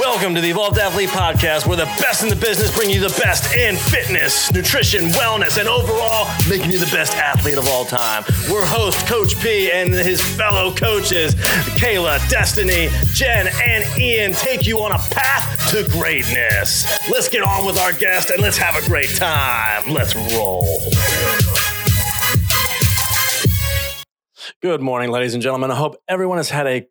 Welcome to the Evolved Athlete Podcast, where the best in the business bring you the best in fitness, nutrition, wellness, and overall, making you the best athlete of all time. We're host Coach P and his fellow coaches, Kayla, Destiny, Jen, and Ian, take you on a path to greatness. Let's get on with our guest and let's have a great time. Let's roll. Good morning, ladies and gentlemen. I hope everyone has had a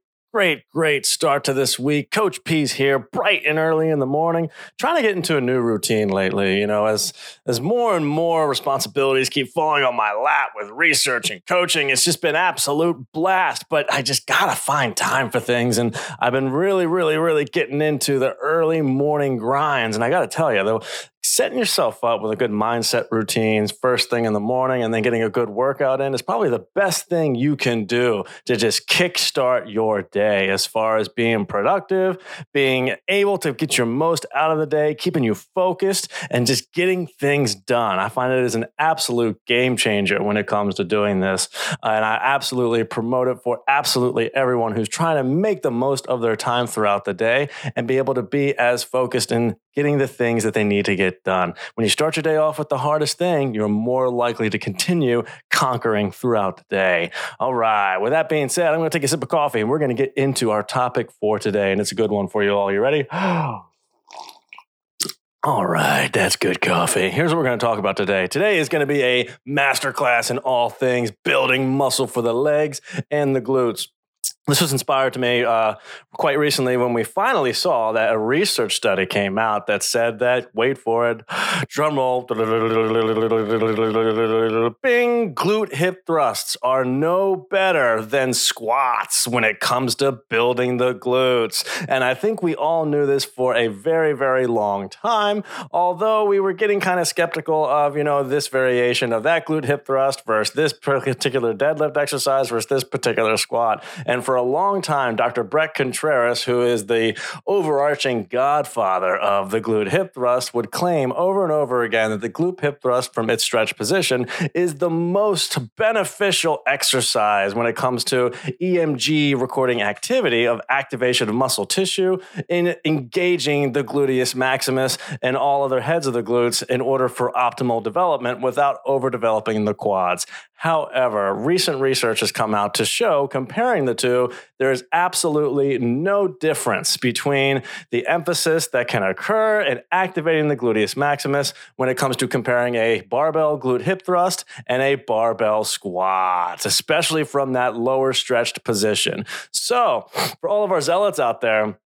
great start to this week. Coach P's here, bright and early in the morning, trying to get into a new routine lately. You know, as more and more responsibilities keep falling on my lap with research and coaching, it's just been absolute blast, but I just gotta find time for things. And I've been really getting into the early morning grinds. And I gotta tell you, though, setting yourself up with a good mindset routines first thing in the morning and then getting a good workout in is probably the best thing you can do to just kickstart your day as far as being productive, being able to get your most out of the day, keeping you focused, and just getting things done. I find it is an absolute game changer when it comes to doing this. And I absolutely promote it for absolutely everyone who's trying to make the most of their time throughout the day and be able to be as focused in getting the things that they need to get done. When you start your day off with the hardest thing, you're more likely to continue conquering throughout the day. All right. With that being said, I'm going to take a sip of coffee and we're going to get into our topic for today. And it's a good one for you all. You ready? All right, that's good coffee. Here's what we're going to talk about today. Today is going to be a masterclass in all things building muscle for the legs and the glutes. This was inspired to me quite recently when we finally saw that a research study came out that said that, wait for it, drum roll, bing, glute hip thrusts are no better than squats when it comes to building the glutes. And I think we all knew this for a very long time, although we were getting kind of skeptical of, you know, this variation of that glute hip thrust versus this particular deadlift exercise versus this particular squat. And for a long time, Dr. Brett Contreras, who is the overarching godfather of the glute hip thrust, would claim over and over again that the glute hip thrust from its stretch position is the most beneficial exercise when it comes to EMG recording activity of activation of muscle tissue in engaging the gluteus maximus and all other heads of the glutes in order for optimal development without overdeveloping the quads. However, recent research has come out to show, comparing the two, there is absolutely no difference between the emphasis that can occur in activating the gluteus maximus when it comes to comparing a barbell glute hip thrust and a barbell squat, especially from that lower stretched position. So, for all of our zealots out there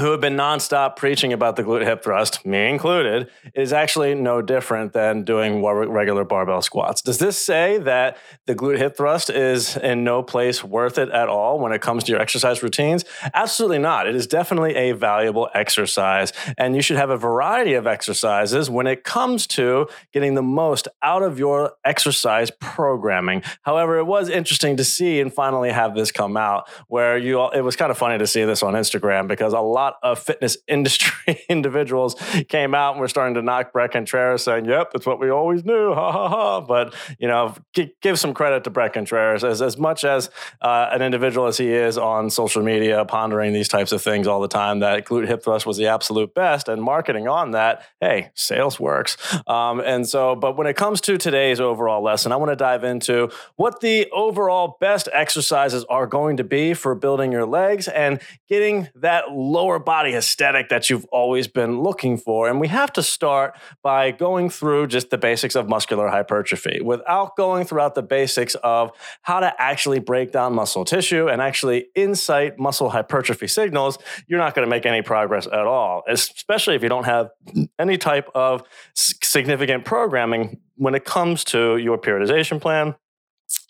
who have been nonstop preaching about the glute hip thrust, me included, is actually no different than doing regular barbell squats. Does this say that the glute hip thrust is in no place worth it at all when it comes to your exercise routines? Absolutely not. It is definitely a valuable exercise, and you should have a variety of exercises when it comes to getting the most out of your exercise programming. However, it was interesting to see and finally have this come out where it was kind of funny to see this on Instagram because a lot of fitness industry individuals came out and were starting to knock Brett Contreras saying, yep, it's what we always knew, ha, ha, ha. But, you know, give some credit to Brett Contreras. As much as an individual as he is on social media, pondering these types of things all the time, that glute hip thrust was the absolute best and marketing on that, hey, sales works. But when it comes to today's overall lesson, I want to dive into what the overall best exercises are going to be for building your legs and getting that lower body aesthetic that you've always been looking for. And we have to start by going through just the basics of muscular hypertrophy without going throughout the basics of how to actually break down muscle tissue and actually incite muscle hypertrophy signals. You're not going to make any progress at all, especially if you don't have any type of significant programming when it comes to your periodization plan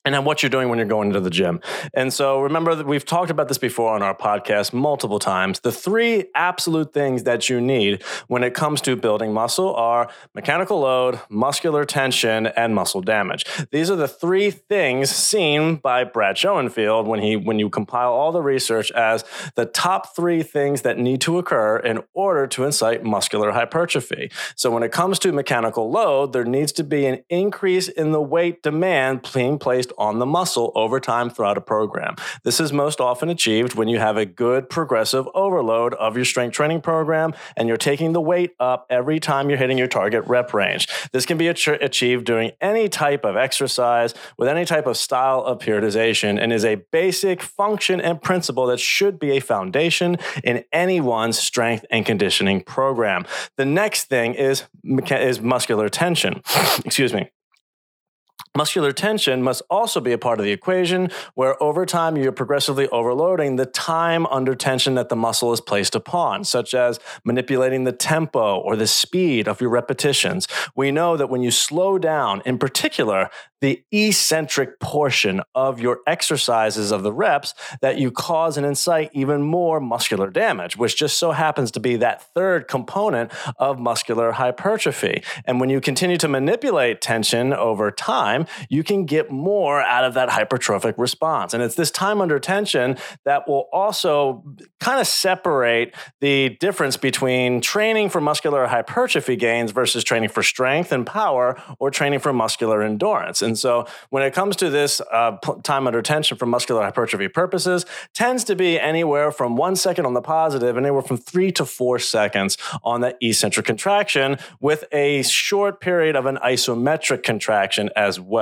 and then what you're doing when you're going into the gym. And so remember that we've talked about this before on our podcast multiple times. The three absolute things that you need when it comes to building muscle are mechanical load, muscular tension, and muscle damage. These are the three things seen by Brad Schoenfeld when you compile all the research as the top three things that need to occur in order to incite muscular hypertrophy. So when it comes to mechanical load, there needs to be an increase in the weight demand being placed on the muscle over time throughout a program. This is most often achieved when you have a good progressive overload of your strength training program and you're taking the weight up every time you're hitting your target rep range. This can be achieved during any type of exercise with any type of style of periodization and is a basic function and principle that should be a foundation in anyone's strength and conditioning program. The next thing is muscular tension. Excuse me. Muscular tension must also be a part of the equation where over time you're progressively overloading the time under tension that the muscle is placed upon, such as manipulating the tempo or the speed of your repetitions. We know that when you slow down, in particular, the eccentric portion of your exercises of the reps, that you cause and incite even more muscular damage, which just so happens to be that third component of muscular hypertrophy. And when you continue to manipulate tension over time, you can get more out of that hypertrophic response. And it's this time under tension that will also kind of separate the difference between training for muscular hypertrophy gains versus training for strength and power or training for muscular endurance. And so when it comes to this time under tension for muscular hypertrophy purposes, tends to be anywhere from 1 second on the positive, anywhere from 3 to 4 seconds on that eccentric contraction with a short period of an isometric contraction as well.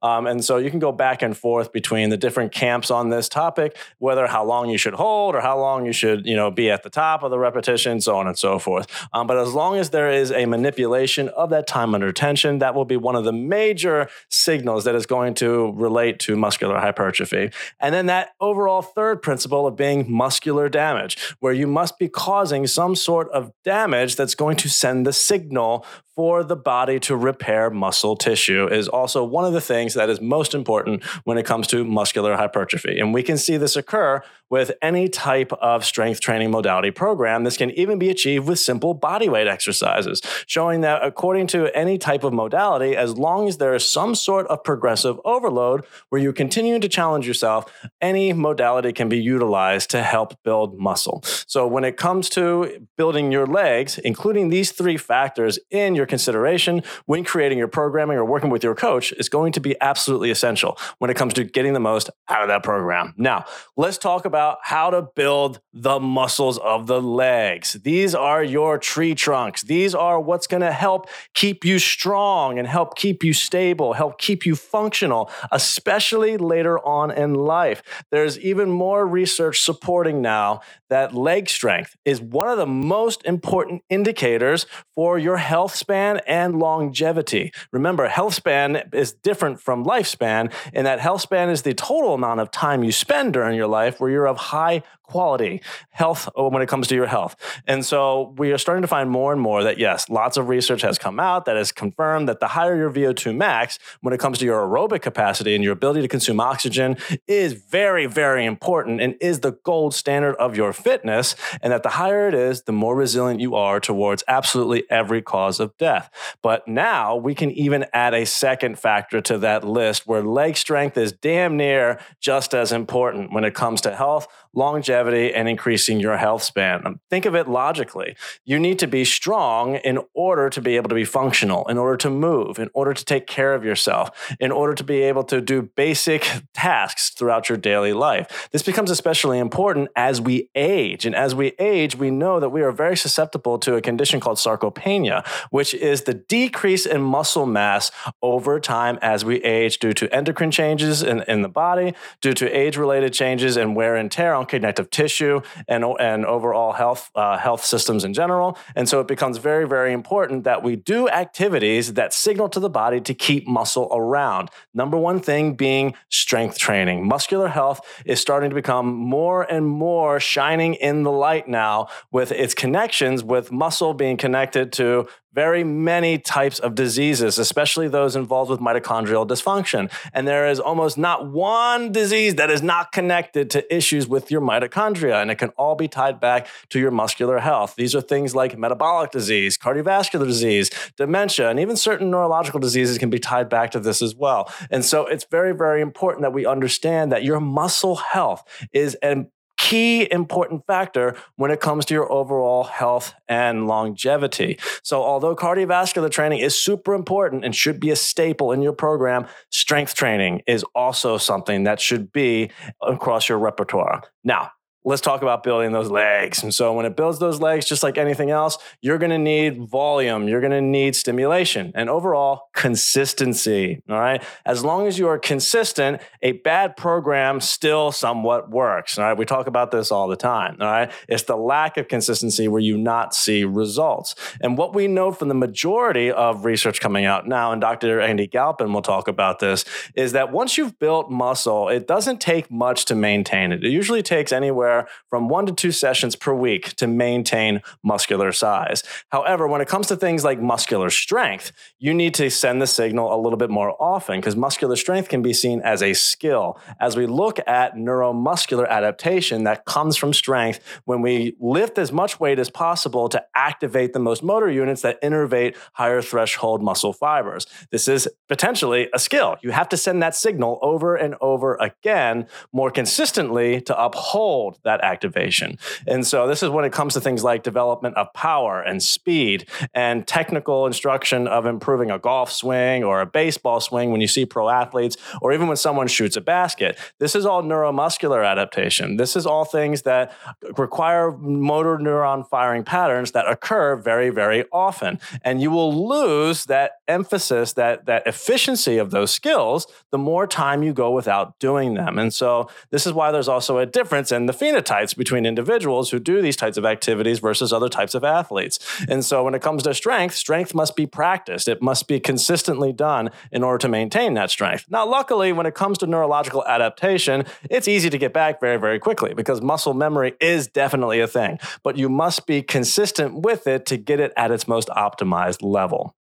And so you can go back and forth between the different camps on this topic, whether how long you should hold or how long you should, be at the top of the repetition, so on and so forth. But as long as there is a manipulation of that time under tension, that will be one of the major signals that is going to relate to muscular hypertrophy. And then that overall third principle of being muscular damage, where you must be causing some sort of damage that's going to send the signal for the body to repair muscle tissue, is also one of the things that is most important when it comes to muscular hypertrophy. And we can see this occur with any type of strength training modality program. This can even be achieved with simple bodyweight exercises, showing that according to any type of modality, as long as there is some sort of progressive overload where you continue to challenge yourself, any modality can be utilized to help build muscle. So when it comes to building your legs, including these three factors in your consideration when creating your programming or working with your coach is going to be absolutely essential when it comes to getting the most out of that program. Now, let's talk about how to build the muscles of the legs. These are your tree trunks. These are what's going to help keep you strong and help keep you stable, help keep you functional, especially later on in life. There's even more research supporting now that leg strength is one of the most important indicators for your health span and longevity. Remember, health span is different from lifespan in that health span is the total amount of time you spend during your life where you're of high quality health when it comes to your health. And so we are starting to find more and more that, yes, lots of research has come out that has confirmed that the higher your VO2 max when it comes to your aerobic capacity and your ability to consume oxygen is very, very important and is the gold standard of your fitness, and that the higher it is, the more resilient you are towards absolutely every cause of death. But now we can even add a second factor to that list where leg strength is damn near just as important when it comes to health, longevity, and increasing your health span. Think of it logically. You need to be strong in order to be able to be functional, in order to move, in order to take care of yourself, in order to be able to do basic tasks throughout your daily life. This becomes especially important as we age. And as we age, we know that we are very susceptible to a condition called sarcopenia, which is the decrease in muscle mass over time as we age due to endocrine changes in the body, due to age-related changes and wear and tear on connective tissue and overall health systems in general. And so it becomes very, very important that we do activities that signal to the body to keep muscle around. Number one thing being strength training. Muscular health is starting to become more and more shining in the light now with its connections with muscle being connected to very many types of diseases, especially those involved with mitochondrial dysfunction. And there is almost not one disease that is not connected to issues with your mitochondria, and it can all be tied back to your muscular health. These are things like metabolic disease, cardiovascular disease, dementia, and even certain neurological diseases can be tied back to this as well. And so it's very, very important that we understand that your muscle health is a key important factor when it comes to your overall health and longevity. So although cardiovascular training is super important and should be a staple in your program, strength training is also something that should be across your repertoire. Now, let's talk about building those legs. And so when it builds those legs, just like anything else, you're going to need volume. You're going to need stimulation and overall consistency. All right. As long as you are consistent, a bad program still somewhat works. All right. We talk about this all the time. All right. It's the lack of consistency where you not see results. And what we know from the majority of research coming out now, and Dr. Andy Galpin will talk about this, is that once you've built muscle, it doesn't take much to maintain it. It usually takes anywhere from 1 to 2 sessions per week to maintain muscular size. However, when it comes to things like muscular strength, you need to send the signal a little bit more often because muscular strength can be seen as a skill. As we look at neuromuscular adaptation that comes from strength, when we lift as much weight as possible to activate the most motor units that innervate higher threshold muscle fibers. This is potentially a skill. You have to send that signal over and over again more consistently to uphold that activation. And so this is when it comes to things like development of power and speed and technical instruction of improving a golf swing or a baseball swing when you see pro athletes, or even when someone shoots a basket. This is all neuromuscular adaptation. This is all things that require motor neuron firing patterns that occur very, very often. And you will lose that emphasis, that efficiency of those skills, the more time you go without doing them. And so this is why there's also a difference in the phenotypes between individuals who do these types of activities versus other types of athletes. And so when it comes to strength, strength must be practiced. It must be consistently done in order to maintain that strength. Now, luckily, when it comes to neurological adaptation, it's easy to get back very, very quickly because muscle memory is definitely a thing, but you must be consistent with it to get it at its most optimized level.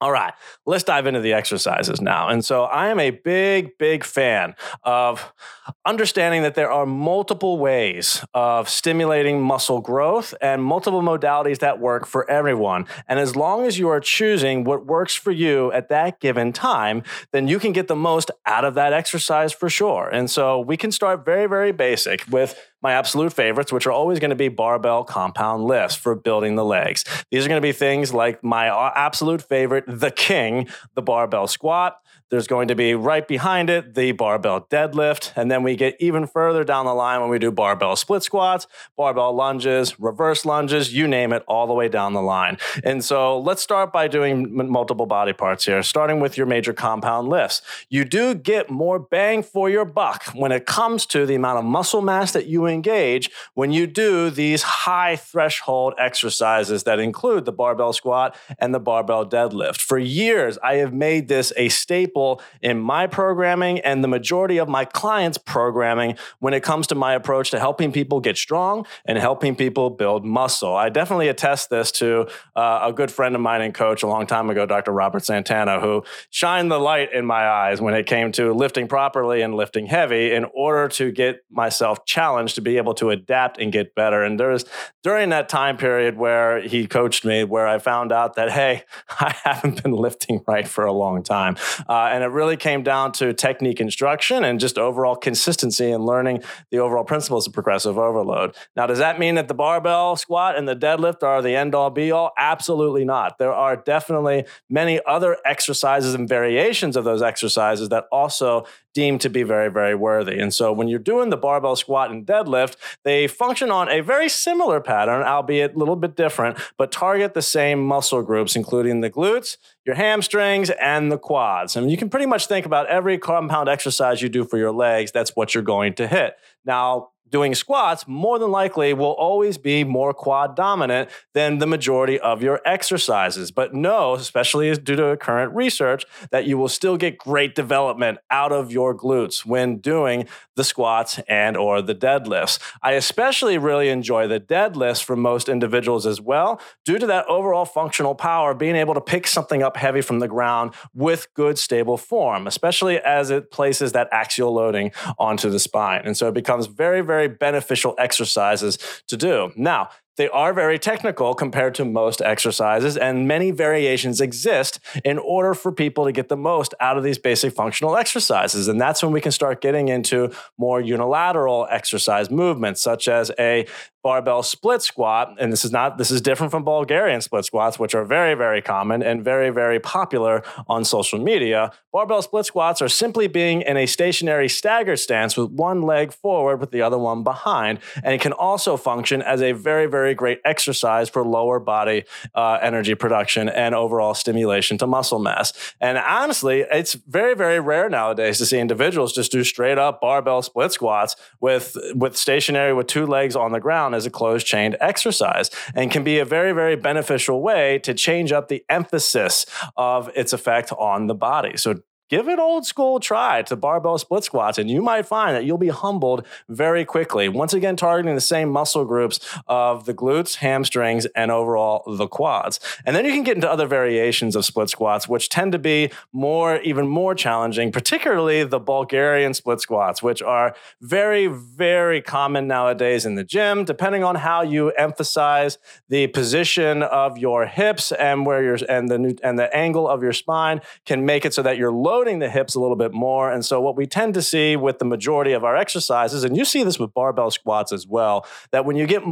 All right, let's dive into the exercises now. And so I am a big, big fan of understanding that there are multiple ways of stimulating muscle growth and multiple modalities that work for everyone. And as long as you are choosing what works for you at that given time, then you can get the most out of that exercise for sure. And so we can start very, very basic with my absolute favorites, which are always going to be barbell compound lifts for building the legs. These are going to be things like my absolute favorite, the king, the barbell squat. There's going to be right behind it, the barbell deadlift. And then we get even further down the line when we do barbell split squats, barbell lunges, reverse lunges, you name it, all the way down the line. And so let's start by doing multiple body parts here, starting with your major compound lifts. You do get more bang for your buck when it comes to the amount of muscle mass that you engage when you do these high threshold exercises that include the barbell squat and the barbell deadlift. For years, I have made this a staple in my programming and the majority of my clients' programming when it comes to my approach to helping people get strong and helping people build muscle. I definitely attest this to a good friend of mine and coach a long time ago, Dr. Robert Santana, who shined the light in my eyes when it came to lifting properly and lifting heavy in order to get myself challenged to be able to adapt and get better. And there's during that time period where he coached me, where I found out that, hey, I haven't been lifting right for a long time. And it really came down to technique instruction and just overall consistency and learning the overall principles of progressive overload. Now, does that mean that the barbell squat and the deadlift are the end all be all? Absolutely not. There are definitely many other exercises and variations of those exercises that also deemed to be very, very worthy. And so when you're doing the barbell squat and deadlift, they function on a very similar pattern, albeit a little bit different, but target the same muscle groups, including the glutes, your hamstrings, and the quads. And you can pretty much think about every compound exercise you do for your legs, that's what you're going to hit. Now, doing squats more than likely will always be more quad dominant than the majority of your exercises. But know, especially due to current research, that you will still get great development out of your glutes when doing the squats and or the deadlifts. I especially really enjoy the deadlifts for most individuals as well, due to that overall functional power, being able to pick something up heavy from the ground with good stable form, especially as it places that axial loading onto the spine. And so it becomes very, very beneficial exercises to do. Now, They are very technical compared to most exercises, and many variations exist in order for people to get the most out of these basic functional exercises. And that's when we can start getting into more unilateral exercise movements, such as a barbell split squat. And this is different from Bulgarian split squats, which are very, very common and very, very popular on social media. Barbell split squats are simply being in a stationary stagger stance with one leg forward with the other one behind. And it can also function as a very, very great exercise for lower body energy production and overall stimulation to muscle mass. And honestly, it's very, very rare nowadays to see individuals just do straight up barbell split squats with stationary with two legs on the ground as a closed chained exercise, and can be a very, very beneficial way to change up the emphasis of its effect on the body. So give an old school try to barbell split squats, and you might find that you'll be humbled very quickly. Once again, targeting the same muscle groups of the glutes, hamstrings, and overall the quads. And then you can get into other variations of split squats, which tend to be even more challenging, particularly the Bulgarian split squats, which are very, very common nowadays in the gym, depending on how you emphasize the position of your hips and where the angle of your spine can make it so that you're loading the hips a little bit more. And so what we tend to see with the majority of our exercises, and you see this with barbell squats as well, that when you get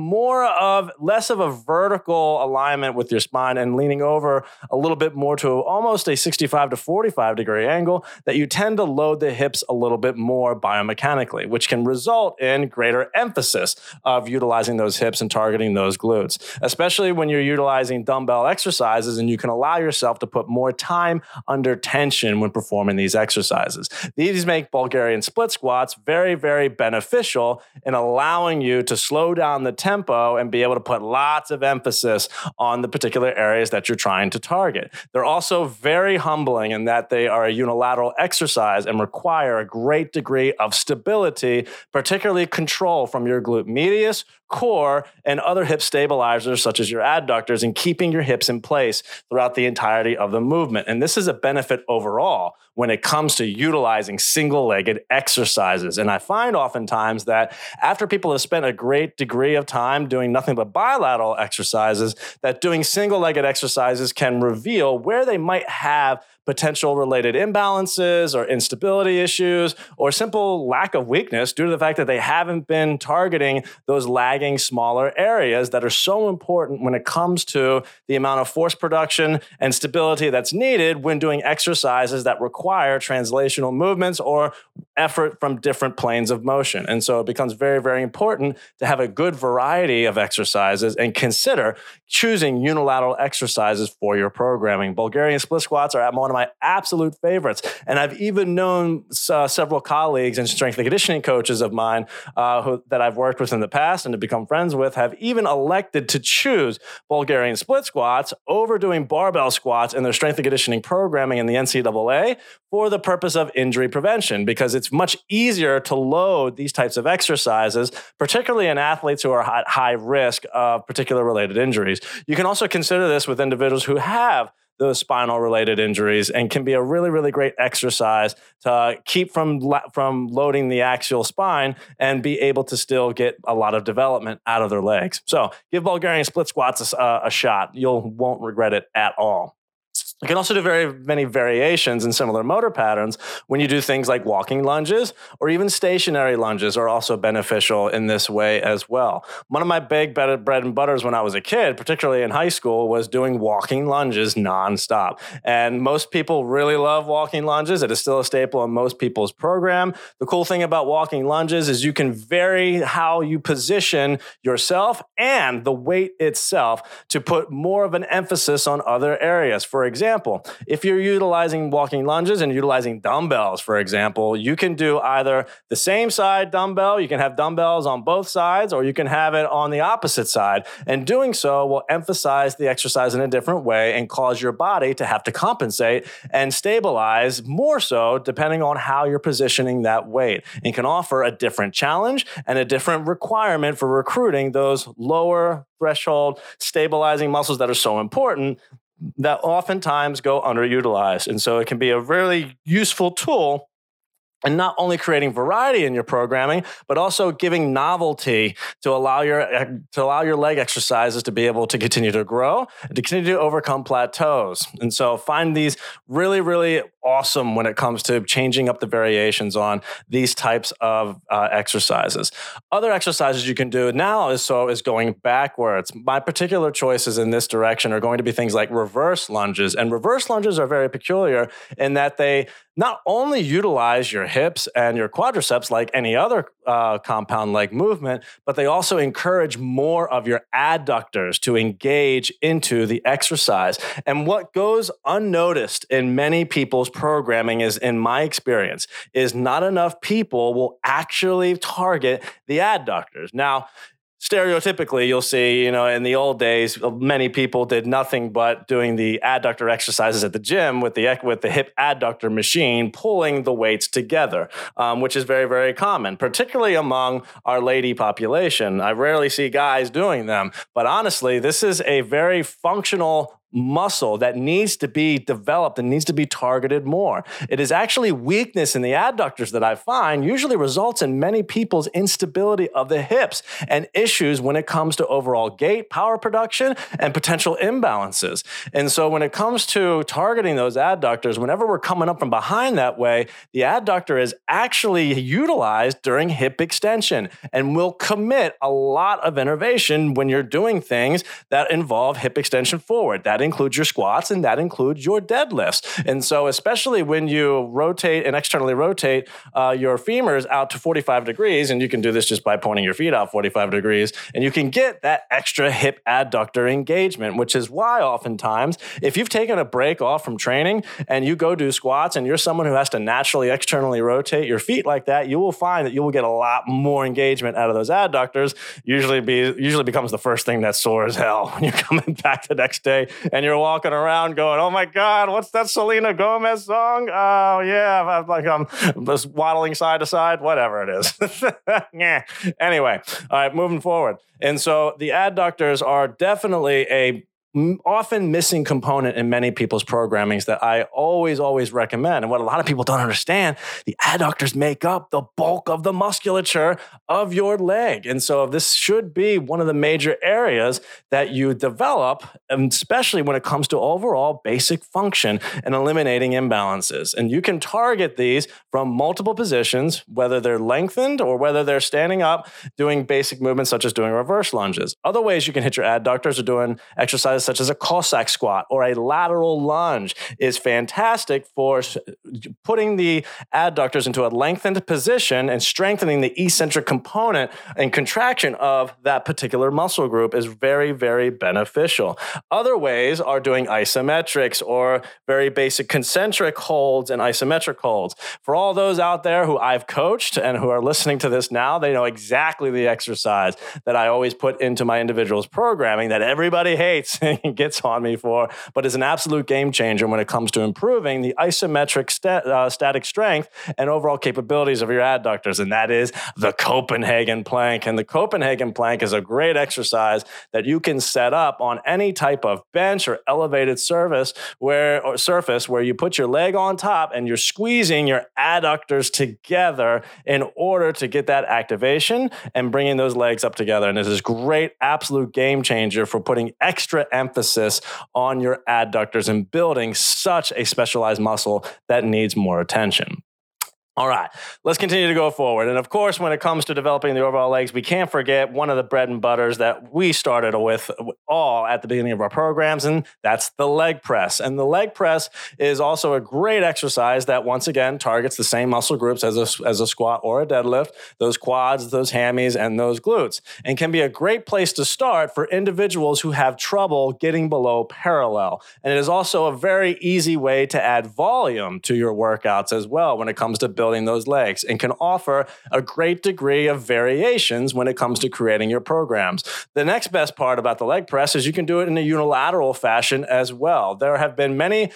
less of a vertical alignment with your spine and leaning over a little bit more to almost a 65 to 45 degree angle, that you tend to load the hips a little bit more biomechanically, which can result in greater emphasis of utilizing those hips and targeting those glutes, especially when you're utilizing dumbbell exercises and you can allow yourself to put more time under tension when performing in these exercises. These make Bulgarian split squats very, very beneficial in allowing you to slow down the tempo and be able to put lots of emphasis on the particular areas that you're trying to target. They're also very humbling in that they are a unilateral exercise and require a great degree of stability, particularly control from your glute medius, core, and other hip stabilizers such as your adductors, and keeping your hips in place throughout the entirety of the movement. And this is a benefit overall when it comes to utilizing single-legged exercises. And I find oftentimes that after people have spent a great degree of time doing nothing but bilateral exercises, that doing single-legged exercises can reveal where they might have potential related imbalances or instability issues or simple lack of weakness due to the fact that they haven't been targeting those lagging smaller areas that are so important when it comes to the amount of force production and stability that's needed when doing exercises that require translational movements or effort from different planes of motion. And so it becomes very, very important to have a good variety of exercises and consider choosing unilateral exercises for your programming. Bulgarian split squats are one of my absolute favorites. And I've even known several colleagues and strength and conditioning coaches of mine that I've worked with in the past and to become friends with have even elected to choose Bulgarian split squats over doing barbell squats in their strength and conditioning programming in the NCAA for the purpose of injury prevention, because it's much easier to load these types of exercises, particularly in athletes who are at high risk of particular related injuries. You can also consider this with individuals who have those spinal related injuries, and can be a really, really great exercise to keep from loading the axial spine and be able to still get a lot of development out of their legs. So give Bulgarian split squats a shot. You won't regret it at all. You can also do very many variations in similar motor patterns when you do things like walking lunges, or even stationary lunges are also beneficial in this way as well. One of my big bread and butters when I was a kid, particularly in high school, was doing walking lunges nonstop. And most people really love walking lunges. It is still a staple in most people's program. The cool thing about walking lunges is you can vary how you position yourself and the weight itself to put more of an emphasis on other areas. For example, if you're utilizing walking lunges and utilizing dumbbells, for example, you can do either the same side dumbbell, you can have dumbbells on both sides, or you can have it on the opposite side. And doing so will emphasize the exercise in a different way and cause your body to have to compensate and stabilize more so depending on how you're positioning that weight, and can offer a different challenge and a different requirement for recruiting those lower threshold stabilizing muscles that are so important that oftentimes go underutilized. And so it can be a really useful tool And not only creating variety in your programming, but also giving novelty to allow your leg exercises to be able to continue to grow, to continue to overcome plateaus. And so find these really, really awesome when it comes to changing up the variations on these types of exercises. Other exercises you can do now is going backwards. My particular choices in this direction are going to be things like reverse lunges. And reverse lunges are very peculiar in that they not only utilize your hips and your quadriceps like any other compound leg movement, but they also encourage more of your adductors to engage into the exercise. And what goes unnoticed in many people's programming is, in my experience, is not enough people will actually target the adductors. Now, stereotypically, you'll see, in the old days, many people did nothing but doing the adductor exercises at the gym with the hip adductor machine, pulling the weights together, which is very, very common, particularly among our lady population. I rarely see guys doing them, but honestly, this is a very functional muscle that needs to be developed and needs to be targeted more. It is actually weakness in the adductors that I find usually results in many people's instability of the hips and issues when it comes to overall gait, power production, and potential imbalances. And so when it comes to targeting those adductors, whenever we're coming up from behind that way, the adductor is actually utilized during hip extension and will commit a lot of innervation when you're doing things that involve hip extension forward. That includes your squats and that includes your deadlifts. And so especially when you rotate and externally rotate your femurs out to 45 degrees, and you can do this just by pointing your feet out 45 degrees, and you can get that extra hip adductor engagement, which is why oftentimes if you've taken a break off from training and you go do squats and you're someone who has to naturally externally rotate your feet like that, you will find that you will get a lot more engagement out of those adductors. Usually becomes the first thing that's sore as hell when you're coming back the next day and you're walking around going, "Oh my God, what's that Selena Gomez song? Oh yeah, like I'm just waddling side to side," whatever it is. Yeah. Anyway, all right, moving forward. And so the adductors are definitely a often missing component in many people's programmings that I always recommend. And what a lot of people don't understand, the adductors make up the bulk of the musculature of your leg. And so this should be one of the major areas that you develop, especially when it comes to overall basic function and eliminating imbalances. And you can target these from multiple positions, whether they're lengthened or whether they're standing up, doing basic movements such as doing reverse lunges. Other ways you can hit your adductors are doing exercises such as a Cossack squat or a lateral lunge is fantastic for putting the adductors into a lengthened position and strengthening the eccentric component and contraction of that particular muscle group is very, very beneficial. Other ways are doing isometrics or very basic concentric holds and isometric holds. For all those out there who I've coached and who are listening to this now, they know exactly the exercise that I always put into my individuals programming that everybody hates and gets on me for, but is an absolute game changer when it comes to improving the isometric static strength and overall capabilities of your adductors, and that is the Copenhagen plank. And the Copenhagen plank is a great exercise that you can set up on any type of bench or elevated surface where you put your leg on top and you're squeezing your adductors together in order to get that activation and bringing those legs up together. And this is great, absolute game changer for putting extra emphasis on your adductors and building such a specialized muscle that needs more attention. All right, let's continue to go forward. And of course, when it comes to developing the overall legs, we can't forget one of the bread and butters that we started with all at the beginning of our programs, and that's the leg press. And the leg press is also a great exercise that, once again, targets the same muscle groups as a squat or a deadlift, those quads, those hammies, and those glutes, and can be a great place to start for individuals who have trouble getting below parallel. And it is also a very easy way to add volume to your workouts as well when it comes to building those legs, and can offer a great degree of variations when it comes to creating your programs. The next best part about the leg press is you can do it in a unilateral fashion as well. There have been many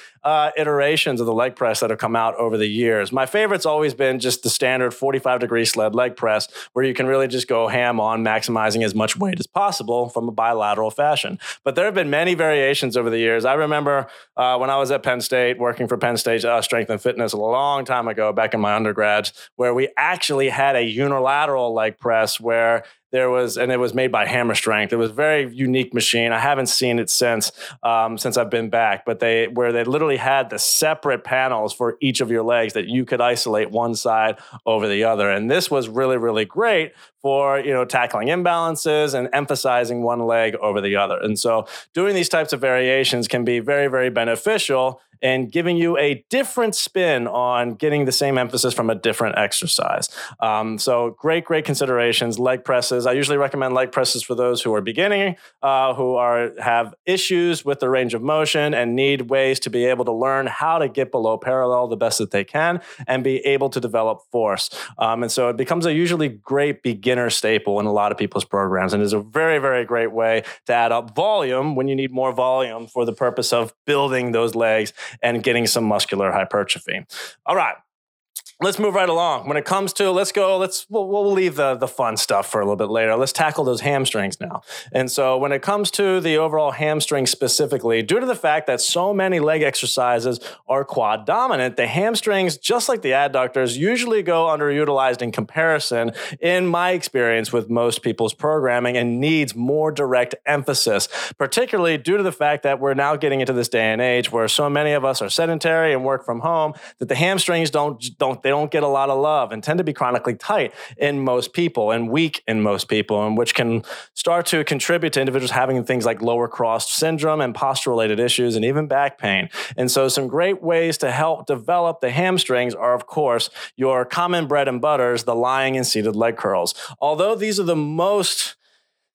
iterations of the leg press that have come out over the years. My favorite's always been just the standard 45-degree sled leg press, where you can really just go ham on maximizing as much weight as possible from a bilateral fashion. But there have been many variations over the years. I remember when I was at Penn State, working for Penn State Strength and Fitness a long time ago, back in my undergrads, where we actually had a unilateral leg press where there was, and it was made by Hammer Strength. It was a very unique machine. I haven't seen it since I've been back, but they literally had the separate panels for each of your legs that you could isolate one side over the other. And this was really, really great for, you know, tackling imbalances and emphasizing one leg over the other. And so doing these types of variations can be very, very beneficial in giving you a different spin on getting the same emphasis from a different exercise. So great considerations, leg presses. I usually recommend leg presses for those who are beginning, who have issues with the range of motion and need ways to be able to learn how to get below parallel the best that they can and be able to develop force. And so it becomes a usually great beginner staple in a lot of people's programs, and is a very, very great way to add up volume when you need more volume for the purpose of building those legs and getting some muscular hypertrophy. All right. Let's move right along. When it comes to, we'll leave the fun stuff for a little bit later. Let's tackle those hamstrings now. And so when it comes to the overall hamstring specifically, due to the fact that so many leg exercises are quad dominant, the hamstrings, just like the adductors, usually go underutilized in comparison, in my experience with most people's programming, and needs more direct emphasis, particularly due to the fact that we're now getting into this day and age where so many of us are sedentary and work from home, that the hamstrings don't get a lot of love and tend to be chronically tight in most people and weak in most people, and which can start to contribute to individuals having things like lower cross syndrome and posture-related issues and even back pain. And so some great ways to help develop the hamstrings are, of course, your common bread and butters, the lying and seated leg curls. Although these are the most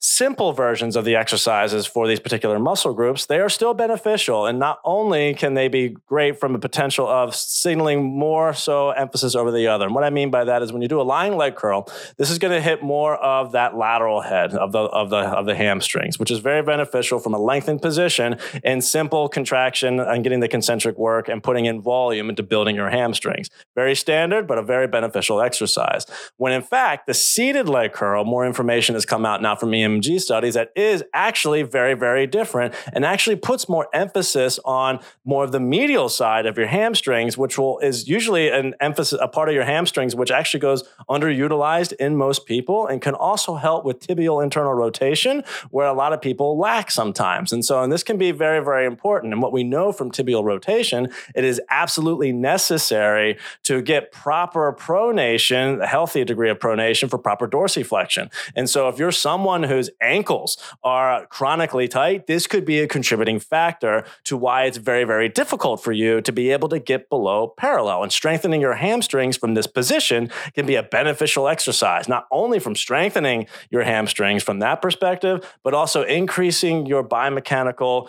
simple versions of the exercises for these particular muscle groups, they are still beneficial. And not only can they be great from a potential of signaling more so emphasis over the other. And what I mean by that is when you do a lying leg curl, this is going to hit more of that lateral head of the hamstrings, which is very beneficial from a lengthened position and simple contraction and getting the concentric work and putting in volume into building your hamstrings. Very standard, but a very beneficial exercise. When in fact, the seated leg curl, more information has come out now from EMG studies, that is actually very, very different and actually puts more emphasis on more of the medial side of your hamstrings, which is usually an emphasis, a part of your hamstrings, which actually goes underutilized in most people and can also help with tibial internal rotation, where a lot of people lack sometimes. And this can be very, very important. And what we know from tibial rotation, it is absolutely necessary to get proper pronation, a healthy degree of pronation for proper dorsiflexion. And so if you're someone who ankles are chronically tight, this could be a contributing factor to why it's very, very difficult for you to be able to get below parallel. And strengthening your hamstrings from this position can be a beneficial exercise, not only from strengthening your hamstrings from that perspective, but also increasing your biomechanical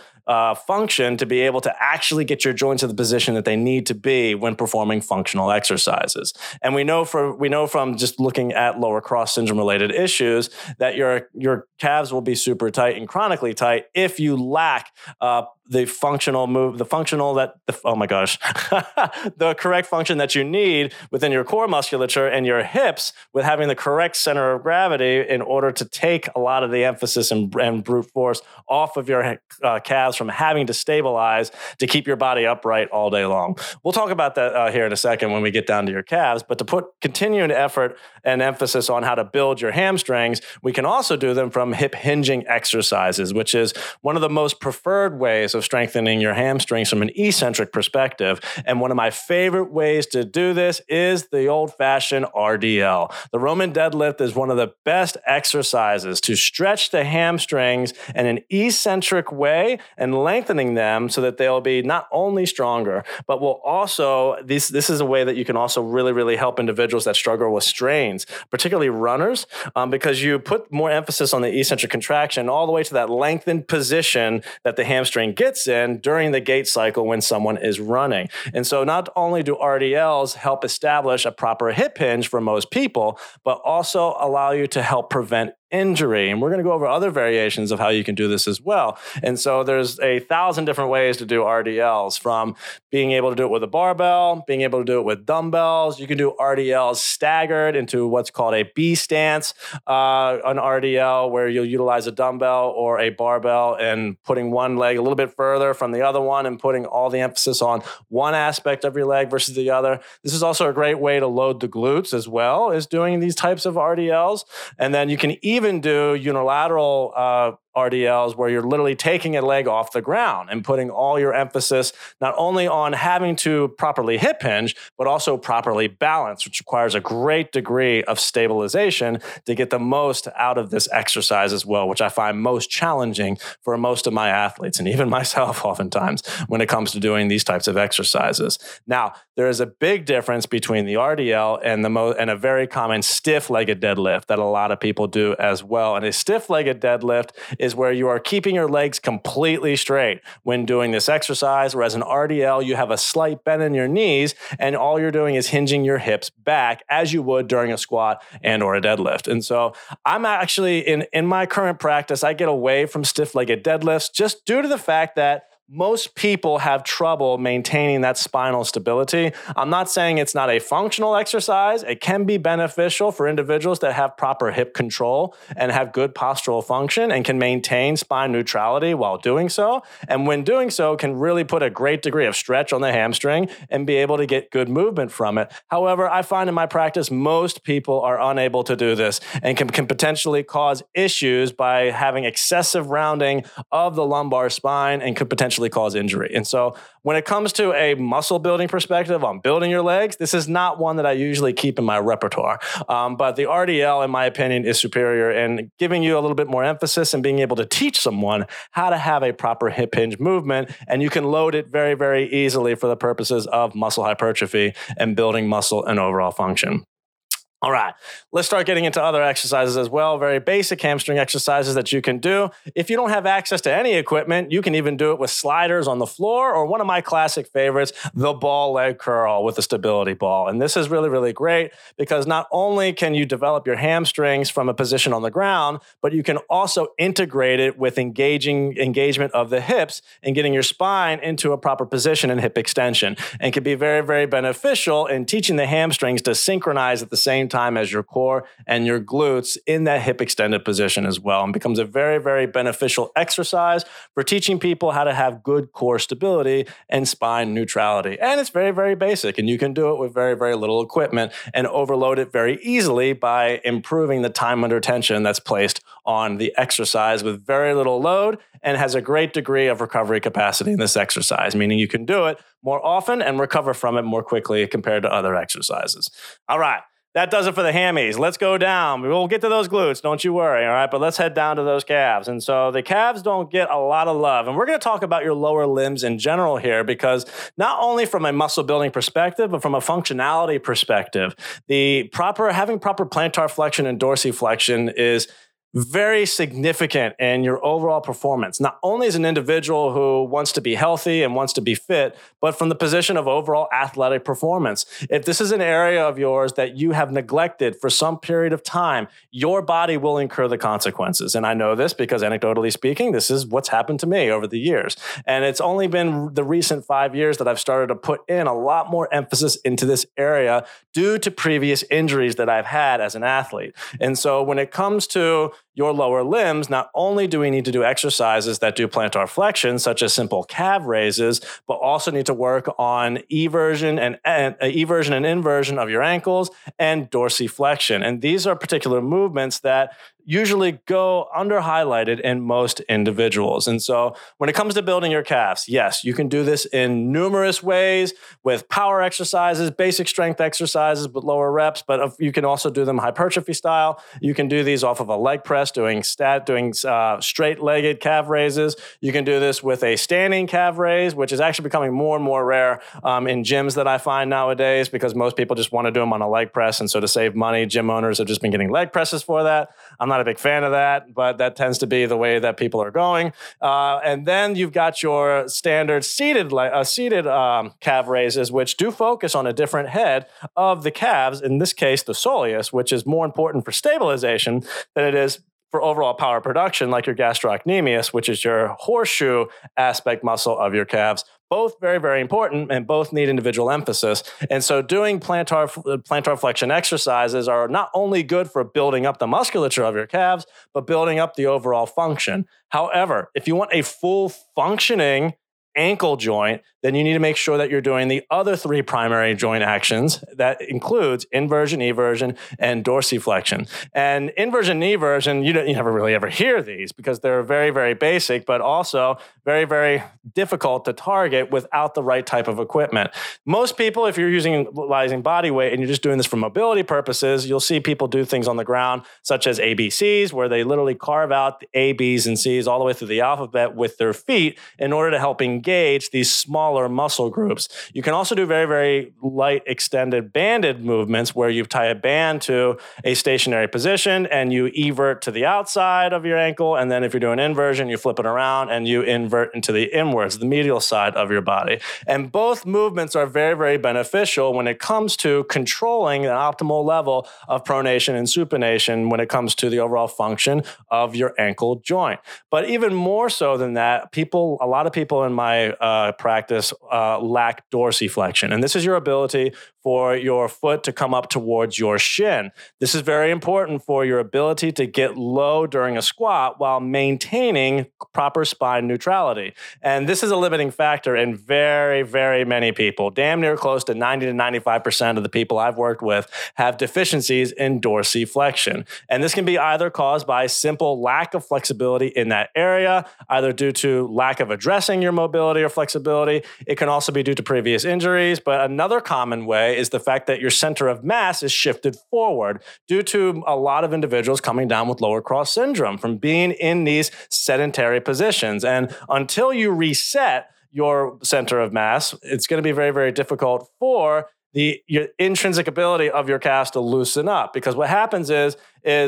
function to be able to actually get your joints in the position that they need to be when performing functional exercises. And we know from just looking at lower cross syndrome related issues that your calves will be super tight and chronically tight if you lack the correct function that you need within your core musculature and your hips, with having the correct center of gravity in order to take a lot of the emphasis and brute force off of your calves from having to stabilize to keep your body upright all day long. We'll talk about that here in a second when we get down to your calves, but to put continued effort and emphasis on how to build your hamstrings, we can also do them from hip hinging exercises, which is one of the most preferred ways of strengthening your hamstrings from an eccentric perspective. And one of my favorite ways to do this is the old-fashioned RDL. The Roman deadlift is one of the best exercises to stretch the hamstrings in an eccentric way and lengthening them so that they'll be not only stronger, but will also, this is a way that you can also really, really help individuals that struggle with strains, particularly runners, because you put more emphasis on the eccentric contraction all the way to that lengthened position that the hamstring gets in during the gait cycle when someone is running. And so not only do RDLs help establish a proper hip hinge for most people, but also allow you to help prevent injury. And we're going to go over other variations of how you can do this as well. And so there's 1,000 different ways to do RDLs, from being able to do it with a barbell, being able to do it with dumbbells. You can do RDLs staggered into what's called a B stance, an RDL where you'll utilize a dumbbell or a barbell and putting one leg a little bit further from the other one and putting all the emphasis on one aspect of your leg versus the other. This is also a great way to load the glutes as well, is doing these types of RDLs. And then you can even do unilateral RDLs where you're literally taking a leg off the ground and putting all your emphasis not only on having to properly hip hinge, but also properly balance, which requires a great degree of stabilization to get the most out of this exercise as well, which I find most challenging for most of my athletes and even myself oftentimes when it comes to doing these types of exercises. Now, there is a big difference between the RDL and a very common stiff-legged deadlift that a lot of people do as well. And a stiff-legged deadlift is where you are keeping your legs completely straight when doing this exercise, whereas an RDL, you have a slight bend in your knees, and all you're doing is hinging your hips back as you would during a squat and or a deadlift. And so I'm actually, in my current practice, I get away from stiff-legged deadlifts just due to the fact that most people have trouble maintaining that spinal stability. I'm not saying it's not a functional exercise. It can be beneficial for individuals that have proper hip control and have good postural function and can maintain spine neutrality while doing so. And when doing so, can really put a great degree of stretch on the hamstring and be able to get good movement from it. However, I find in my practice, most people are unable to do this and can potentially cause issues by having excessive rounding of the lumbar spine and could potentially cause injury. And so when it comes to a muscle building perspective on building your legs, this is not one that I usually keep in my repertoire. But the RDL, in my opinion, is superior in giving you a little bit more emphasis and being able to teach someone how to have a proper hip hinge movement. And you can load it very, very easily for the purposes of muscle hypertrophy and building muscle and overall function. All right, let's start getting into other exercises as well, very basic hamstring exercises that you can do. If you don't have access to any equipment, you can even do it with sliders on the floor, or one of my classic favorites, the ball leg curl with a stability ball. And this is really, really great because not only can you develop your hamstrings from a position on the ground, but you can also integrate it with engagement of the hips and getting your spine into a proper position and hip extension, and can be very, very beneficial in teaching the hamstrings to synchronize at the same time as your core and your glutes in that hip extended position as well, and becomes a very, very beneficial exercise for teaching people how to have good core stability and spine neutrality. And it's very, very basic, and you can do it with very, very little equipment and overload it very easily by improving the time under tension that's placed on the exercise with very little load, and has a great degree of recovery capacity in this exercise, meaning you can do it more often and recover from it more quickly compared to other exercises. All right. That does it for the hammies. Let's go down. We'll get to those glutes, don't you worry, all right? But let's head down to those calves. And so the calves don't get a lot of love. And we're going to talk about your lower limbs in general here, because not only from a muscle building perspective, but from a functionality perspective, having proper plantar flexion and dorsiflexion is very significant in your overall performance, not only as an individual who wants to be healthy and wants to be fit, but from the position of overall athletic performance. If this is an area of yours that you have neglected for some period of time, your body will incur the consequences. And I know this because, anecdotally speaking, this is what's happened to me over the years. And it's only been the recent 5 years that I've started to put in a lot more emphasis into this area due to previous injuries that I've had as an athlete. And so when it comes to your lower limbs, not only do we need to do exercises that do plantar flexion, such as simple calf raises, but also need to work on eversion and inversion of your ankles and dorsiflexion. And these are particular movements that usually go under-highlighted in most individuals. And so when it comes to building your calves, yes, you can do this in numerous ways with power exercises, basic strength exercises with lower reps, but you can also do them hypertrophy style. You can do these off of a leg press, doing straight-legged calf raises. You can do this with a standing calf raise, which is actually becoming more and more rare in gyms that I find nowadays, because most people just want to do them on a leg press. And so to save money, gym owners have just been getting leg presses for that. I'm not a big fan of that, but that tends to be the way that people are going. And then you've got your standard seated calf raises, which do focus on a different head of the calves, in this case, the soleus, which is more important for stabilization than it is for overall power production, like your gastrocnemius, which is your horseshoe aspect muscle of your calves. Both very, very important, and both need individual emphasis. And so doing plantar flexion exercises are not only good for building up the musculature of your calves, but building up the overall function. However, if you want a full functioning ankle joint, then you need to make sure that you're doing the other three primary joint actions. That includes inversion, eversion, and dorsiflexion. And inversion, eversion, you never really ever hear these because they're very, very basic, but also very, very difficult to target without the right type of equipment. Most people, if you're utilizing body weight and you're just doing this for mobility purposes, you'll see people do things on the ground, such as ABCs, where they literally carve out the A, Bs, and Cs all the way through the alphabet with their feet in order to help engage these smaller muscle groups. You can also do very, very light extended banded movements where you tie a band to a stationary position and you evert to the outside of your ankle. And then if you're doing inversion, you flip it around and you invert into the inwards, the medial side of your body. And both movements are very, very beneficial when it comes to controlling an optimal level of pronation and supination when it comes to the overall function of your ankle joint. But even more so than that, a lot of people in my practice lack dorsiflexion. And this is your ability for your foot to come up towards your shin. This is very important for your ability to get low during a squat while maintaining proper spine neutrality. And this is a limiting factor in very, very many people. Damn near close to 90 to 95% of the people I've worked with have deficiencies in dorsiflexion. And this can be either caused by simple lack of flexibility in that area, either due to lack of addressing your mobility or flexibility. It can also be due to previous injuries. But another common way is the fact that your center of mass is shifted forward due to a lot of individuals coming down with lower cross syndrome from being in these sedentary positions. And until you reset your center of mass, it's going to be very, very difficult for your intrinsic ability of your calves to loosen up. Because what happens is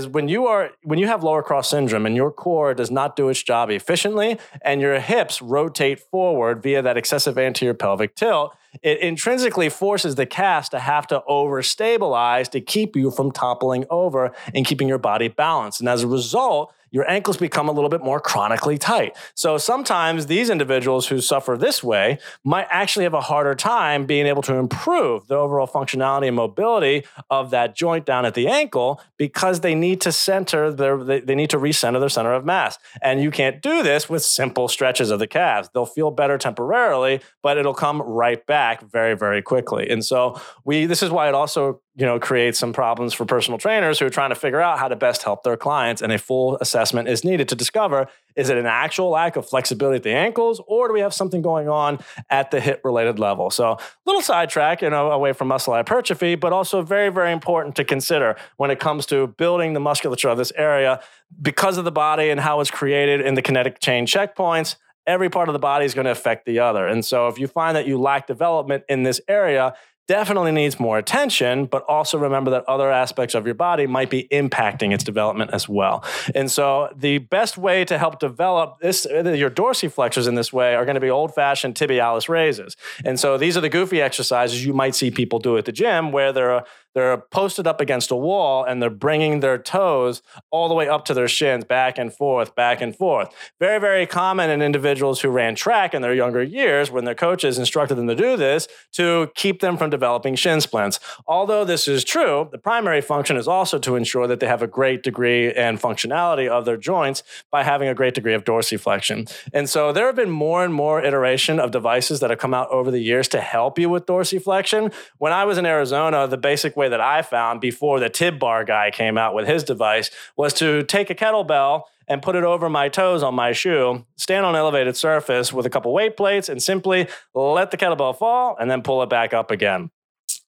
when you have lower cross syndrome and your core does not do its job efficiently and your hips rotate forward via that excessive anterior pelvic tilt, it intrinsically forces the calves to have to overstabilize to keep you from toppling over and keeping your body balanced. And as a result, your ankles become a little bit more chronically tight. So sometimes these individuals who suffer this way might actually have a harder time being able to improve the overall functionality and mobility of that joint down at the ankle because they need to recenter their center of mass. And you can't do this with simple stretches of the calves. They'll feel better temporarily, but it'll come right back very, very quickly. And so this is why it also creates some problems for personal trainers who are trying to figure out how to best help their clients, and a full assessment is needed to discover, is it an actual lack of flexibility at the ankles, or do we have something going on at the hip-related level? So little sidetrack, away from muscle hypertrophy, but also very, very important to consider when it comes to building the musculature of this area because of the body and how it's created in the kinetic chain checkpoints. Every part of the body is going to affect the other. And so if you find that you lack development in this area, definitely needs more attention, but also remember that other aspects of your body might be impacting its development as well. And so the best way to help develop your dorsiflexors in this way are going to be old-fashioned tibialis raises. And so these are the goofy exercises you might see people do at the gym where they're posted up against a wall and they're bringing their toes all the way up to their shins, back and forth, back and forth. Very, very common in individuals who ran track in their younger years when their coaches instructed them to do this to keep them from developing shin splints. Although this is true, the primary function is also to ensure that they have a great degree and functionality of their joints by having a great degree of dorsiflexion. And so there have been more and more iteration of devices that have come out over the years to help you with dorsiflexion. When I was in Arizona, the basic way that I found before the Tibbar guy came out with his device was to take a kettlebell and put it over my toes on my shoe, stand on an elevated surface with a couple weight plates and simply let the kettlebell fall and then pull it back up again.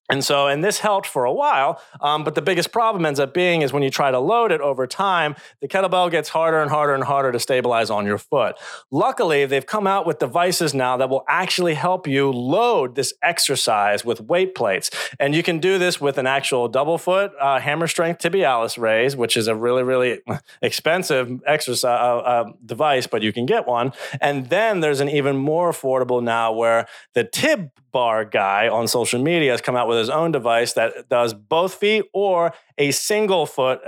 And this helped for a while, but the biggest problem ends up being is when you try to load it over time, the kettlebell gets harder and harder and harder to stabilize on your foot. Luckily, they've come out with devices now that will actually help you load this exercise with weight plates. And you can do this with an actual double foot hammer strength tibialis raise, which is a really, really expensive exercise device, but you can get one. And then there's an even more affordable now where the tib Tibbar guy on social media has come out with his own device that does both feet or a single foot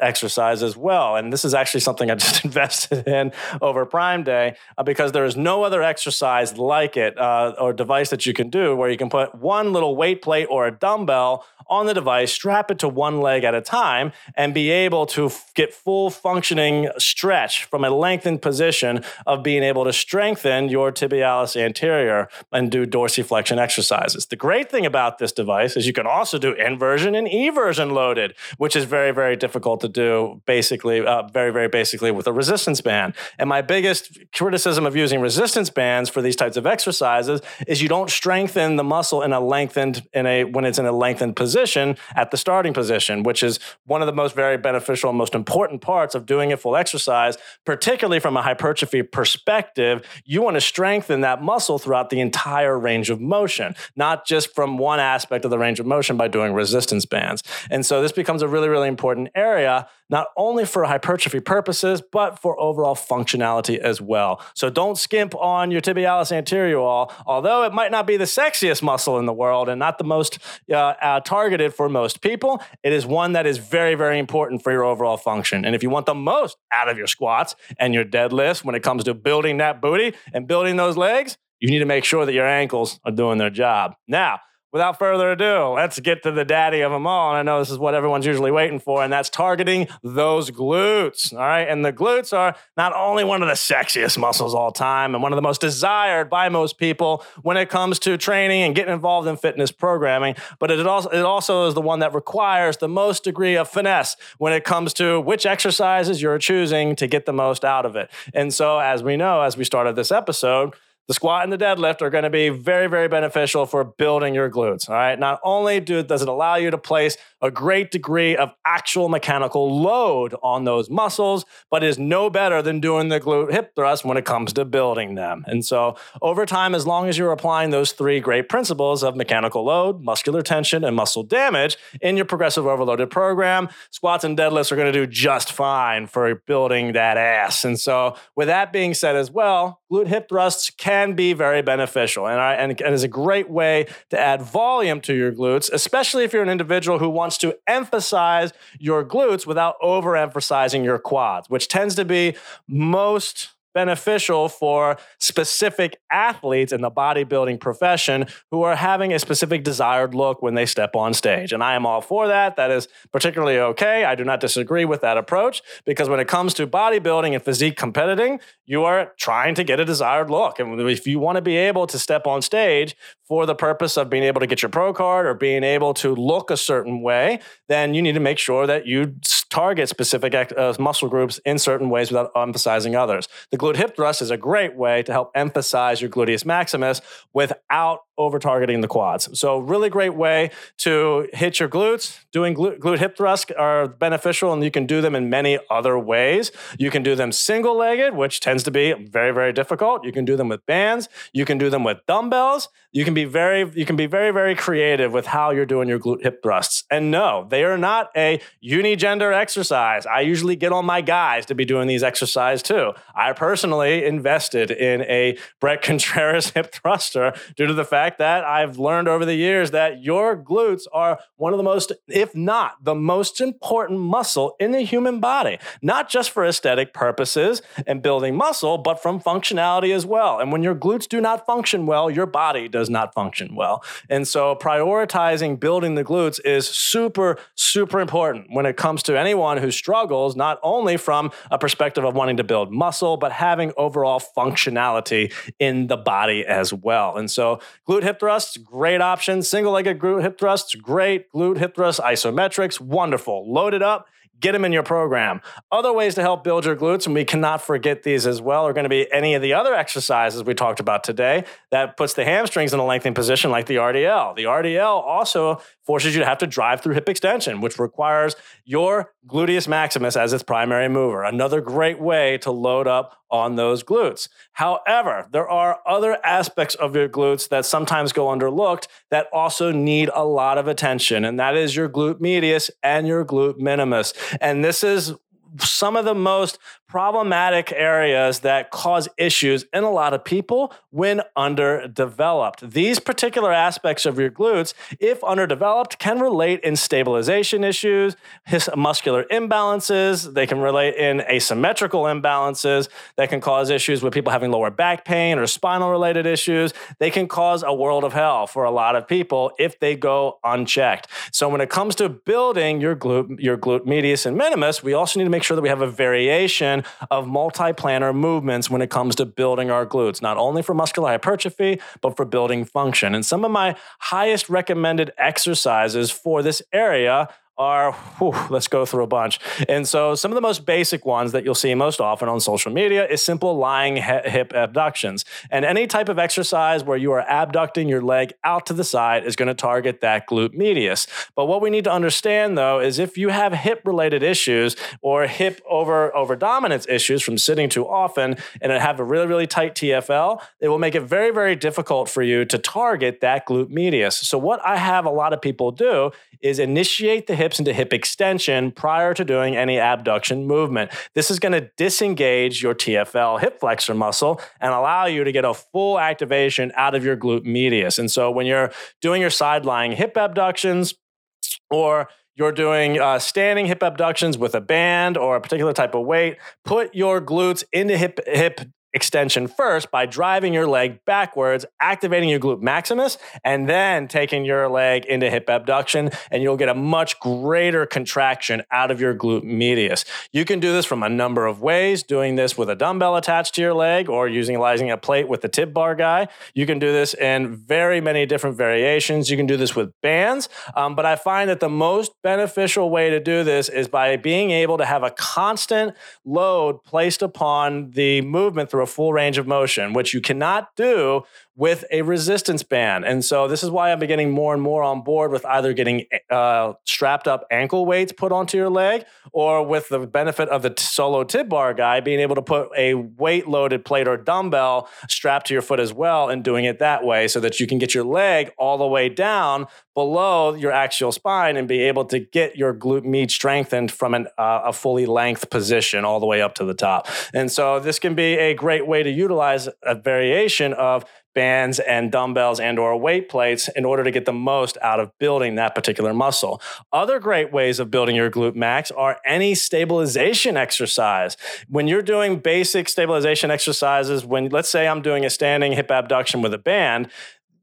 exercise as well. And this is actually something I just invested in over Prime Day because there is no other exercise like it or device that you can do where you can put one little weight plate or a dumbbell on the device, strap it to one leg at a time, and be able to get full functioning stretch from a lengthened position of being able to strengthen your tibialis anterior and do dorsiflexion exercises. The great thing about this device is you can also do inversion and eversion loading, which is very, very difficult to do basically, very, very basically with a resistance band. And my biggest criticism of using resistance bands for these types of exercises is you don't strengthen the muscle in a lengthened, when it's in a lengthened position at the starting position, which is one of the most very beneficial and most important parts of doing a full exercise, particularly from a hypertrophy perspective. You want to strengthen that muscle throughout the entire range of motion, not just from one aspect of the range of motion by doing resistance bands. And so this becomes a really, really important area, not only for hypertrophy purposes, but for overall functionality as well. So don't skimp on your tibialis anterior wall, although it might not be the sexiest muscle in the world and not the most targeted for most people. It is one that is very, very important for your overall function. And if you want the most out of your squats and your deadlifts when it comes to building that booty and building those legs, you need to make sure that your ankles are doing their job. Now, without further ado, let's get to the daddy of them all. And I know this is what everyone's usually waiting for, and that's targeting those glutes, all right? And the glutes are not only one of the sexiest muscles all time and one of the most desired by most people when it comes to training and getting involved in fitness programming, but it also is the one that requires the most degree of finesse when it comes to which exercises you're choosing to get the most out of it. And so as we know, as we started this episode, the squat and the deadlift are going to be very, very beneficial for building your glutes, all right? Not only does it allow you to place a great degree of actual mechanical load on those muscles, but is no better than doing the glute hip thrust when it comes to building them. And so over time, as long as you're applying those three great principles of mechanical load, muscular tension, and muscle damage in your progressive overloaded program, squats and deadlifts are going to do just fine for building that ass. And so with that being said as well, glute hip thrusts can be very beneficial and is a great way to add volume to your glutes, especially if you're an individual who wants to emphasize your glutes without overemphasizing your quads, which tends to be most beneficial for specific athletes in the bodybuilding profession who are having a specific desired look when they step on stage. And I am all for that. That is particularly okay. I do not disagree with that approach because when it comes to bodybuilding and physique competing, you are trying to get a desired look. And if you want to be able to step on stage for the purpose of being able to get your pro card or being able to look a certain way, then you need to make sure that you target specific muscle groups in certain ways without emphasizing others. The glute hip thrust is a great way to help emphasize your gluteus maximus without over-targeting the quads. So really great way to hit your glutes. Doing glute hip thrusts are beneficial, and you can do them in many other ways. You can do them single-legged, which tends to be very, very difficult. You can do them with bands. You can do them with dumbbells. You can be very, very creative with how you're doing your glute hip thrusts. And no, they are not a unigender exercise. I usually get on my guys to be doing these exercises too. I personally invested in a Brett Contreras hip thruster due to the fact that I've learned over the years that your glutes are one of the most, if not the most important muscle in the human body, not just for aesthetic purposes and building muscle, but from functionality as well. And when your glutes do not function well, your body does not function well. And so prioritizing building the glutes is super, super important when it comes to anyone who struggles, not only from a perspective of wanting to build muscle, but having overall functionality in the body as well. And so glute hip thrusts, great option. Single-legged glute hip thrusts, great. Glute hip thrusts, isometrics, wonderful. Load it up. Get them in your program. Other ways to help build your glutes, and we cannot forget these as well, are going to be any of the other exercises we talked about today that puts the hamstrings in a lengthening position like the RDL. The RDL also forces you to have to drive through hip extension, which requires your gluteus maximus as its primary mover. Another great way to load up on those glutes. However, there are other aspects of your glutes that sometimes go underlooked that also need a lot of attention, and that is your glute medius and your glute minimus. And this is some of the most problematic areas that cause issues in a lot of people when underdeveloped. These particular aspects of your glutes, if underdeveloped, can relate in stabilization issues, muscular imbalances. They can relate in asymmetrical imbalances that can cause issues with people having lower back pain or spinal related issues. They can cause a world of hell for a lot of people if they go unchecked. So when it comes to building your glute medius and minimus, we also need to make sure that we have a variation of multi-planar movements when it comes to building our glutes, not only for muscular hypertrophy, but for building function. And some of my highest recommended exercises for this area are, let's go through a bunch. And so some of the most basic ones that you'll see most often on social media is simple lying hip abductions. And any type of exercise where you are abducting your leg out to the side is going to target that glute medius. But what we need to understand, though, is if you have hip-related issues or hip over dominance issues from sitting too often and have a really, really tight TFL, it will make it very, very difficult for you to target that glute medius. So what I have a lot of people do is initiate the hips into hip extension prior to doing any abduction movement. This is going to disengage your TFL hip flexor muscle and allow you to get a full activation out of your glute medius. And so when you're doing your side lying hip abductions, or you're doing standing hip abductions with a band or a particular type of weight, put your glutes into hip extension first by driving your leg backwards, activating your glute maximus, and then taking your leg into hip abduction, and you'll get a much greater contraction out of your glute medius. You can do this from a number of ways, doing this with a dumbbell attached to your leg or utilizing a plate with the Tibbar guy. You can do this in very many different variations. You can do this with bands, but I find that the most beneficial way to do this is by being able to have a constant load placed upon the movement through a full range of motion, which you cannot do with a resistance band. And so this is why I'm getting more and more on board with either getting strapped up ankle weights put onto your leg, or with the benefit of the solo Tibbar guy, being able to put a weight loaded plate or dumbbell strapped to your foot as well and doing it that way so that you can get your leg all the way down below your axial spine and be able to get your glute med strengthened from a fully length position all the way up to the top. And so this can be a great way to utilize a variation of bands and dumbbells and or weight plates in order to get the most out of building that particular muscle. Other great ways of building your glute max are any stabilization exercise. When you're doing basic stabilization exercises, when let's say I'm doing a standing hip abduction with a band,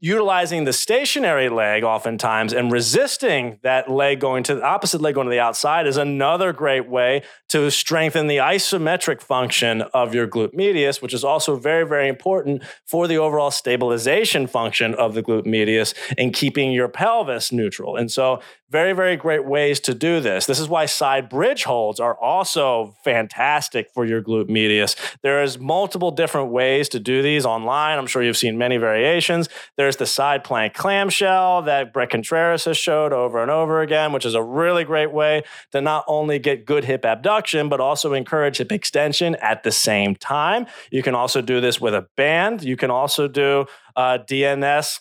utilizing the stationary leg oftentimes and resisting that leg going to the opposite leg going to the outside is another great way to strengthen the isometric function of your glute medius, which is also very, very important for the overall stabilization function of the glute medius and keeping your pelvis neutral. And so very, very great ways to do this. This is why side bridge holds are also fantastic for your glute medius. There is multiple different ways to do these online. I'm sure you've seen many variations. There's the side plank clamshell that Brett Contreras has showed over and over again, which is a really great way to not only get good hip abduction, but also encourage hip extension at the same time. You can also do this with a band. You can also do DNS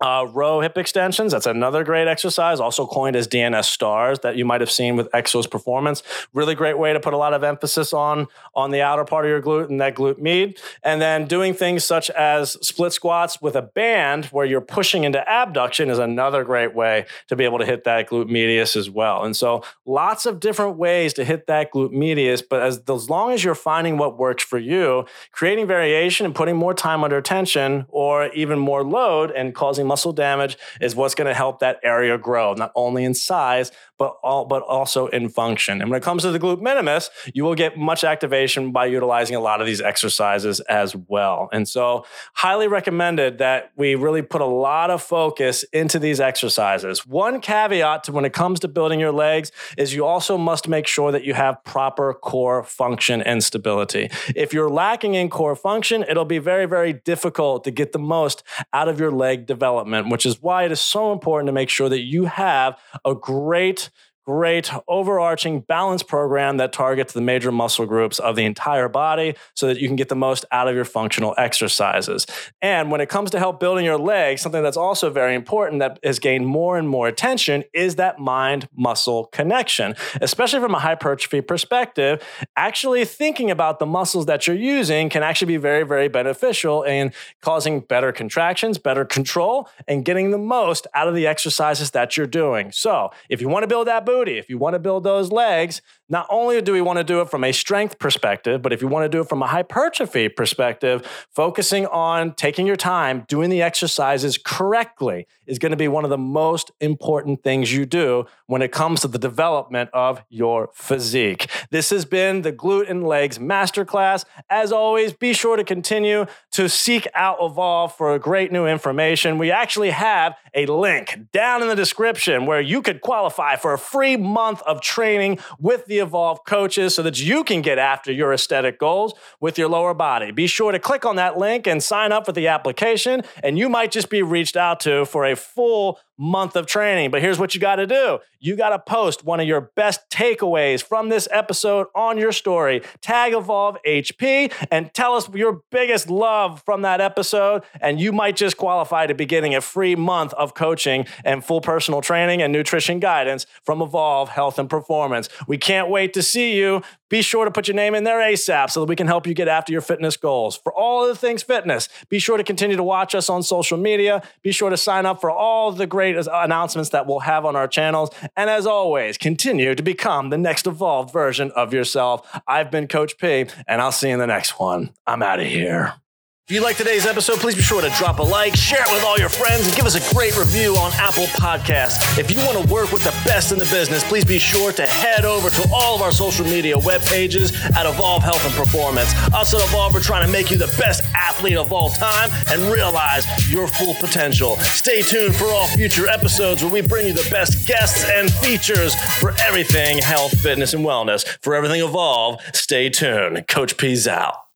row hip extensions. That's another great exercise, also coined as DNS stars, that you might have seen with Exos Performance. Really great way to put a lot of emphasis on the outer part of your glute and that glute med. And then doing things such as split squats with a band where you're pushing into abduction is another great way to be able to hit that glute medius as well. And so lots of different ways to hit that glute medius, but as long as you're finding what works for you, creating variation and putting more time under tension or even more load and causing muscle damage is what's going to help that area grow, not only in size, but also in function. And when it comes to the glute minimus, you will get much activation by utilizing a lot of these exercises as well. And so highly recommended that we really put a lot of focus into these exercises. One caveat to when it comes to building your legs is you also must make sure that you have proper core function and stability. If you're lacking in core function, it'll be very, very difficult to get the most out of your leg development, which is why it is so important to make sure that you have a great great overarching balance program that targets the major muscle groups of the entire body so that you can get the most out of your functional exercises. And when it comes to help building your legs, something that's also very important that has gained more and more attention is that mind-muscle connection, especially from a hypertrophy perspective. Actually thinking about the muscles that you're using can actually be very, very beneficial in causing better contractions, better control, and getting the most out of the exercises that you're doing. So if you want to build that boot, if you want to build those legs, not only do we want to do it from a strength perspective, but if you want to do it from a hypertrophy perspective, focusing on taking your time, doing the exercises correctly is going to be one of the most important things you do when it comes to the development of your physique. This has been the Glute and Legs Masterclass. As always, be sure to continue to seek out Evolve for great new information. We actually have a link down in the description where you could qualify for a free month of training with the Evolve coaches so that you can get after your aesthetic goals with your lower body. Be sure to click on that link and sign up for the application, and you might just be reached out to for a full month of training. But here's what you got to do. You got to post one of your best takeaways from this episode on your story. Tag Evolve HP and tell us your biggest love from that episode, and you might just qualify to be getting a free month of coaching and full personal training and nutrition guidance from Evolve Health and Performance. We can't wait to see you. Be sure to put your name in there ASAP so that we can help you get after your fitness goals. For all of the things fitness, be sure to continue to watch us on social media. Be sure to sign up for all the great announcements that we'll have on our channels. And as always, continue to become the next evolved version of yourself. I've been Coach P, and I'll see you in the next one. I'm out of here. If you liked today's episode, please be sure to drop a like, share it with all your friends, and give us a great review on Apple Podcasts. If you want to work with the best in the business, please be sure to head over to all of our social media web pages at Evolve Health and Performance. Us at Evolve are trying to make you the best athlete of all time and realize your full potential. Stay tuned for all future episodes where we bring you the best guests and features for everything health, fitness, and wellness. For everything Evolve, stay tuned. Coach P's out.